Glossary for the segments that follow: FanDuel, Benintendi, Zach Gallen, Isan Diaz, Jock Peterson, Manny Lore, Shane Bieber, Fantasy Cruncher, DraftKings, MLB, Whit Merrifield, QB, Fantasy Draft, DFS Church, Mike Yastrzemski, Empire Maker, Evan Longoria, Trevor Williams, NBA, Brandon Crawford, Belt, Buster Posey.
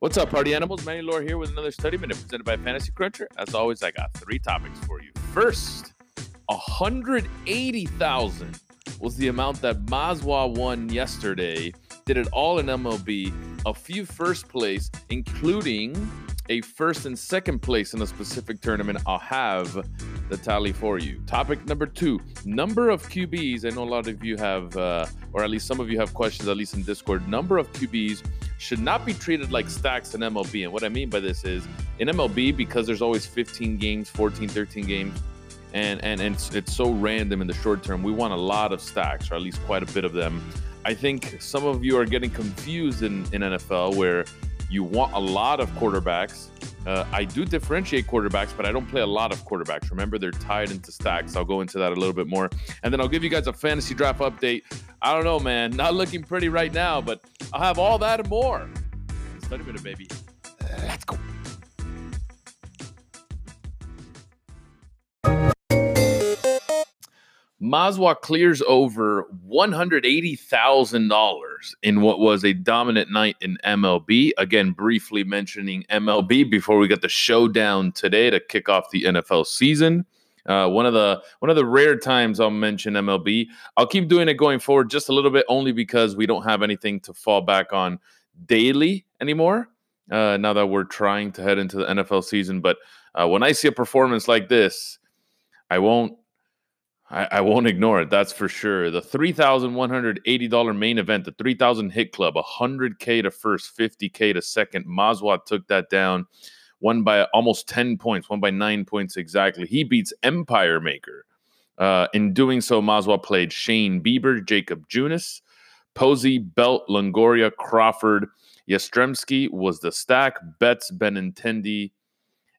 What's up, party animals? Manny Lore here with another study minute presented by Fantasy Cruncher. As always, I got three topics for you. First, 180,000 was the amount that Maswa won yesterday. Did it all in MLB. A few first place, including a first and second place in a specific tournament. I'll have the tally for you. Topic number two, number of QBs. I know a lot of you have, or at least some of you have questions, at least in Discord. Number of QBs should not be treated like stacks in MLB. And what I mean by this is, in MLB, because there's always 15 games, 14, 13 games, and it's so random in the short term, we want a lot of stacks, or at least quite a bit of them. I think some of you are getting confused in NFL, where you want a lot of quarterbacks. I do differentiate quarterbacks, but I don't play a lot of quarterbacks. Remember, they're tied into stacks. I'll go into that a little bit more. And then I'll give you guys a fantasy draft update. I don't know, man. Not looking pretty right now, but I'll have all that and more. Study minute, baby. Let's go. Maswa clears over $180,000 in what was a dominant night in MLB. Again, briefly mentioning MLB before we get the showdown today to kick off the NFL season. One of the rare times I'll mention MLB. I'll keep doing it going forward just a little bit, only because we don't have anything to fall back on daily anymore. Now that we're trying to head into the NFL season. But when I see a performance like this, I won't ignore it, that's for sure. The $3,180 main event, the 3,000 hit club, $100K to first, $50K to second. Maswa took that down, won by almost 10 points, won by 9 points exactly. He beats Empire Maker. In doing so, Maswa played Shane Bieber, Jacob Junis, Posey, Belt, Longoria, Crawford. Yastrzemski was the stack. Betts, Benintendi,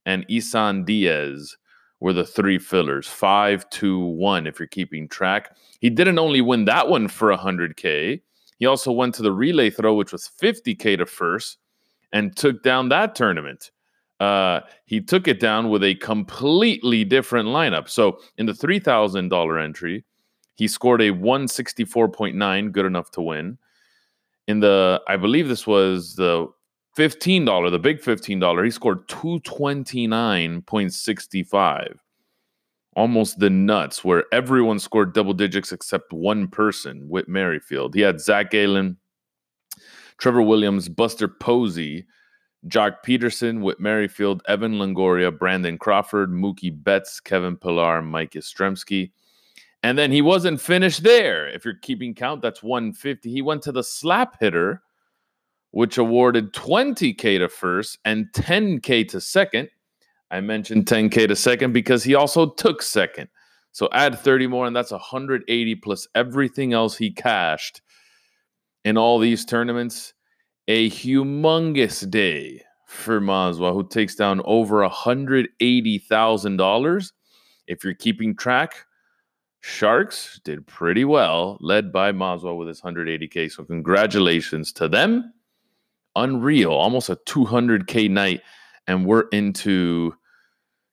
and Isan Diaz were the three fillers. 5, 2, 1, if you're keeping track. He didn't only win that one for $100K. He also went to the relay throw, which was $50K to first, and took down that tournament. He took it down with a completely different lineup. So in the $3,000 entry, he scored a 164.9, good enough to win. In the, I believe this was the $15, the big $15, he scored 229.65. Almost the nuts, where everyone scored double digits except one person, Whit Merrifield. He had Zach Gallen, Trevor Williams, Buster Posey, Jock Peterson, Whit Merrifield, Evan Longoria, Brandon Crawford, Mookie Betts, Kevin Pillar, Mike Yastrzemski. And then he wasn't finished there. If you're keeping count, that's 150. He went to the slap hitter, which awarded $20K to first and $10K to second. I mentioned $10K to second because he also took second. So add 30 more, and that's 180 plus everything else he cashed in all these tournaments. A humongous day for Maswa, who takes down over $180,000. If you're keeping track, Sharks did pretty well, led by Maswa with his $180K. So congratulations to them. Unreal, almost a $200K night, and we're into,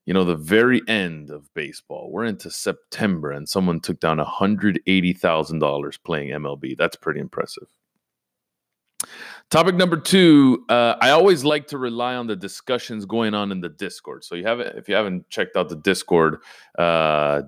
you know, the very end of baseball. We're into September, and someone took down $180,000 playing MLB. That's pretty impressive. Topic number two, I always like to rely on the discussions going on in the Discord. So if you haven't checked out the Discord,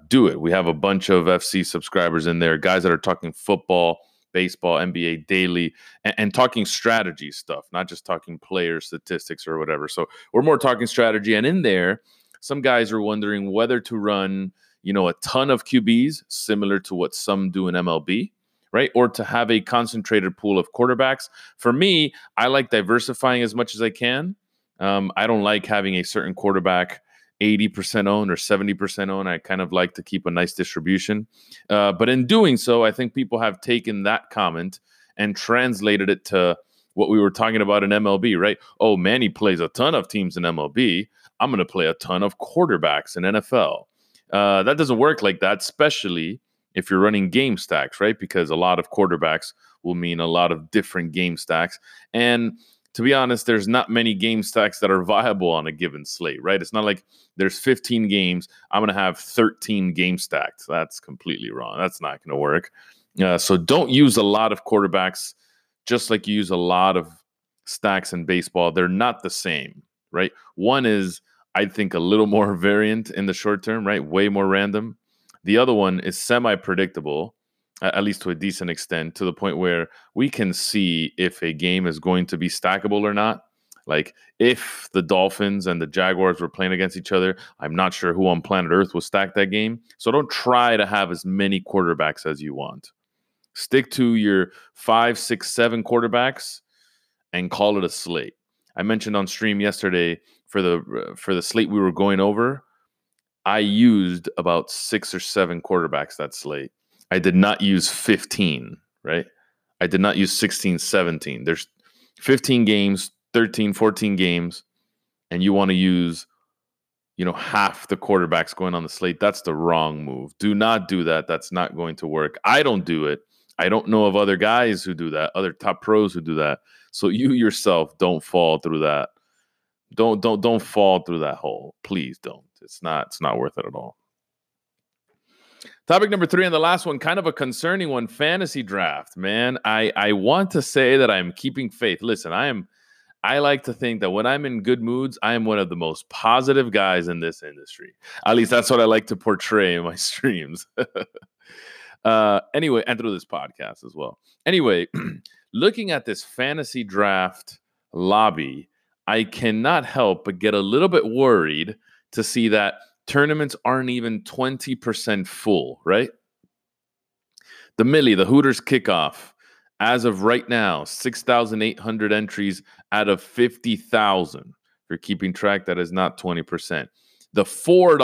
do it. We have a bunch of FC subscribers in there, guys that are talking football, baseball, NBA daily, and talking strategy stuff, not just talking player statistics or whatever. So we're more talking strategy. And in there, some guys are wondering whether to run, you know, a ton of QBs, similar to what some do in MLB, right? Or to have a concentrated pool of quarterbacks. For me, I like diversifying as much as I can. I don't like having a certain quarterback 80% owned or 70% owned. I kind of like to keep a nice distribution. But in doing so, I think people have taken that comment and translated it to what we were talking about in MLB, right? Oh, Manny plays a ton of teams in MLB. I'm going to play a ton of quarterbacks in NFL. That doesn't work like that, especially if you're running game stacks, right? Because a lot of quarterbacks will mean a lot of different game stacks. And to be honest, there's not many game stacks that are viable on a given slate, right? It's not like there's 15 games. I'm going to have 13 game stacks. That's completely wrong. That's not going to work. So don't use a lot of quarterbacks, just like you use a lot of stacks in baseball, they're not the same, right? One is, I think, a little more variant in the short term, right? Way more random. The other one is semi-predictable, at least to a decent extent, to the point where we can see if a game is going to be stackable or not. Like, if the Dolphins and the Jaguars were playing against each other, I'm not sure who on planet Earth will stack that game. So don't try to have as many quarterbacks as you want. Stick to your 5, 6, 7 quarterbacks and call it a slate. I mentioned on stream yesterday for the slate we were going over, I used about 6 or 7 quarterbacks that slate. I did not use 15, right? I did not use 16, 17. There's 15 games, 13, 14 games, and you want to use, half the quarterbacks going on the slate. That's the wrong move. Do not do that. That's not going to work. I don't do it. I don't know of other guys who do that, other top pros who do that. So you yourself don't fall through that. Don't fall through that hole. Please don't. It's not worth it at all. Topic number 3 and the last one, kind of a concerning one, fantasy draft. Man, I want to say that I'm keeping faith. Listen, I like to think that when I'm in good moods, I am one of the most positive guys in this industry. At least that's what I like to portray in my streams. Anyway, and through this podcast as well. Anyway, looking at this fantasy draft lobby, I cannot help but get a little bit worried to see that tournaments aren't even 20% full, right? The Millie, the Hooters kickoff, as of right now, 6,800 entries out of 50,000. If you're keeping track, that is not 20%. The $4,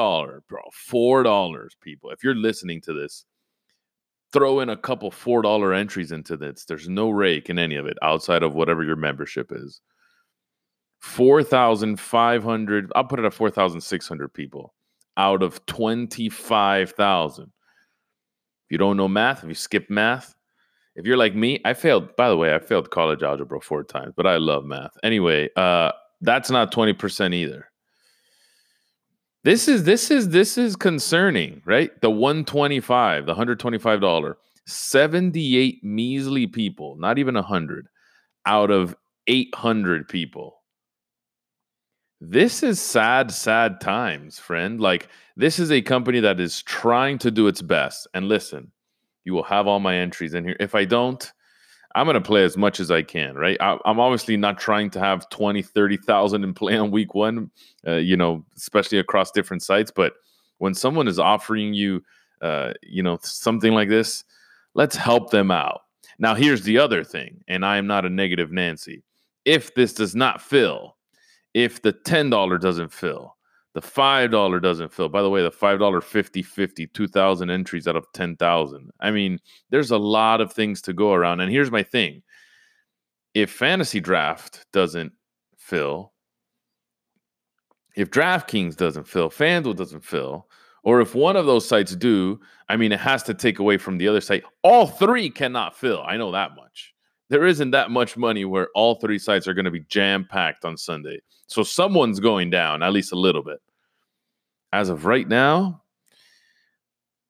bro, $4, people. If you're listening to this, throw in a couple $4 entries into this. There's no rake in any of it outside of whatever your membership is. 4,500, I'll put it at 4,600 people out of 25,000. If you don't know math, if you skip math, if you're like me, I failed. By the way, I failed college algebra 4 times, but I love math. Anyway, that's not 20% either. This is concerning, right? The $125, the $125, 78 measly people, not even 100 out of 800 people. This is sad, sad times, friend. Like, this is a company that is trying to do its best. And listen, you will have all my entries in here. If I don't, I'm going to play as much as I can, right? I'm obviously not trying to have 20, 30,000 in play on week one, especially across different sites. But when someone is offering you, something like this, let's help them out. Now, here's the other thing, and I am not a negative Nancy. If this does not fill, if the $10 doesn't fill, the $5 doesn't fill. By the way, the $5, 50/50, 2,000 entries out of 10,000. I mean, there's a lot of things to go around. And here's my thing. If Fantasy Draft doesn't fill, if DraftKings doesn't fill, FanDuel doesn't fill, or if one of those sites do, I mean, it has to take away from the other site. All 3 cannot fill. I know that much. There isn't that much money where all 3 sites are going to be jam-packed on Sunday. So someone's going down, at least a little bit. As of right now,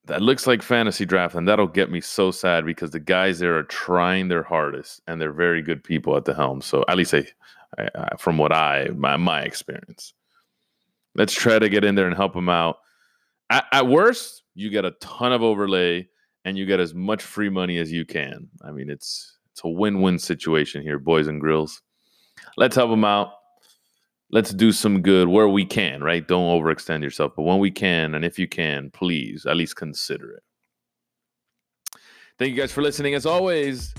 that looks like Fantasy Draft, and that'll get me so sad because the guys there are trying their hardest, and they're very good people at the helm. So at least from what my experience. Let's try to get in there and help them out. At worst, you get a ton of overlay, and you get as much free money as you can. I mean, it's a win-win situation here, boys and grills. Let's help them out. Let's do some good where we can, right? Don't overextend yourself. But when we can, and if you can, please at least consider it. Thank you guys for listening. As always,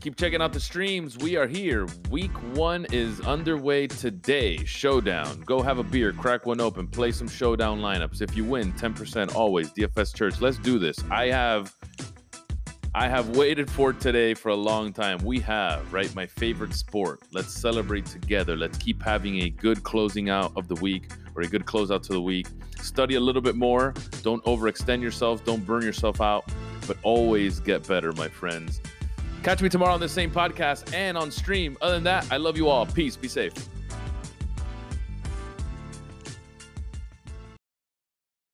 keep checking out the streams. We are here. Week 1 is underway today. Showdown. Go have a beer. Crack one open. Play some showdown lineups. If you win, 10% always. DFS Church. Let's do this. I have waited for today for a long time. We have, right? My favorite sport. Let's celebrate together. Let's keep having a good closing out of the week or a good closeout to the week. Study a little bit more. Don't overextend yourself. Don't burn yourself out, but always get better, my friends. Catch me tomorrow on the same podcast and on stream. Other than that, I love you all. Peace. Be safe.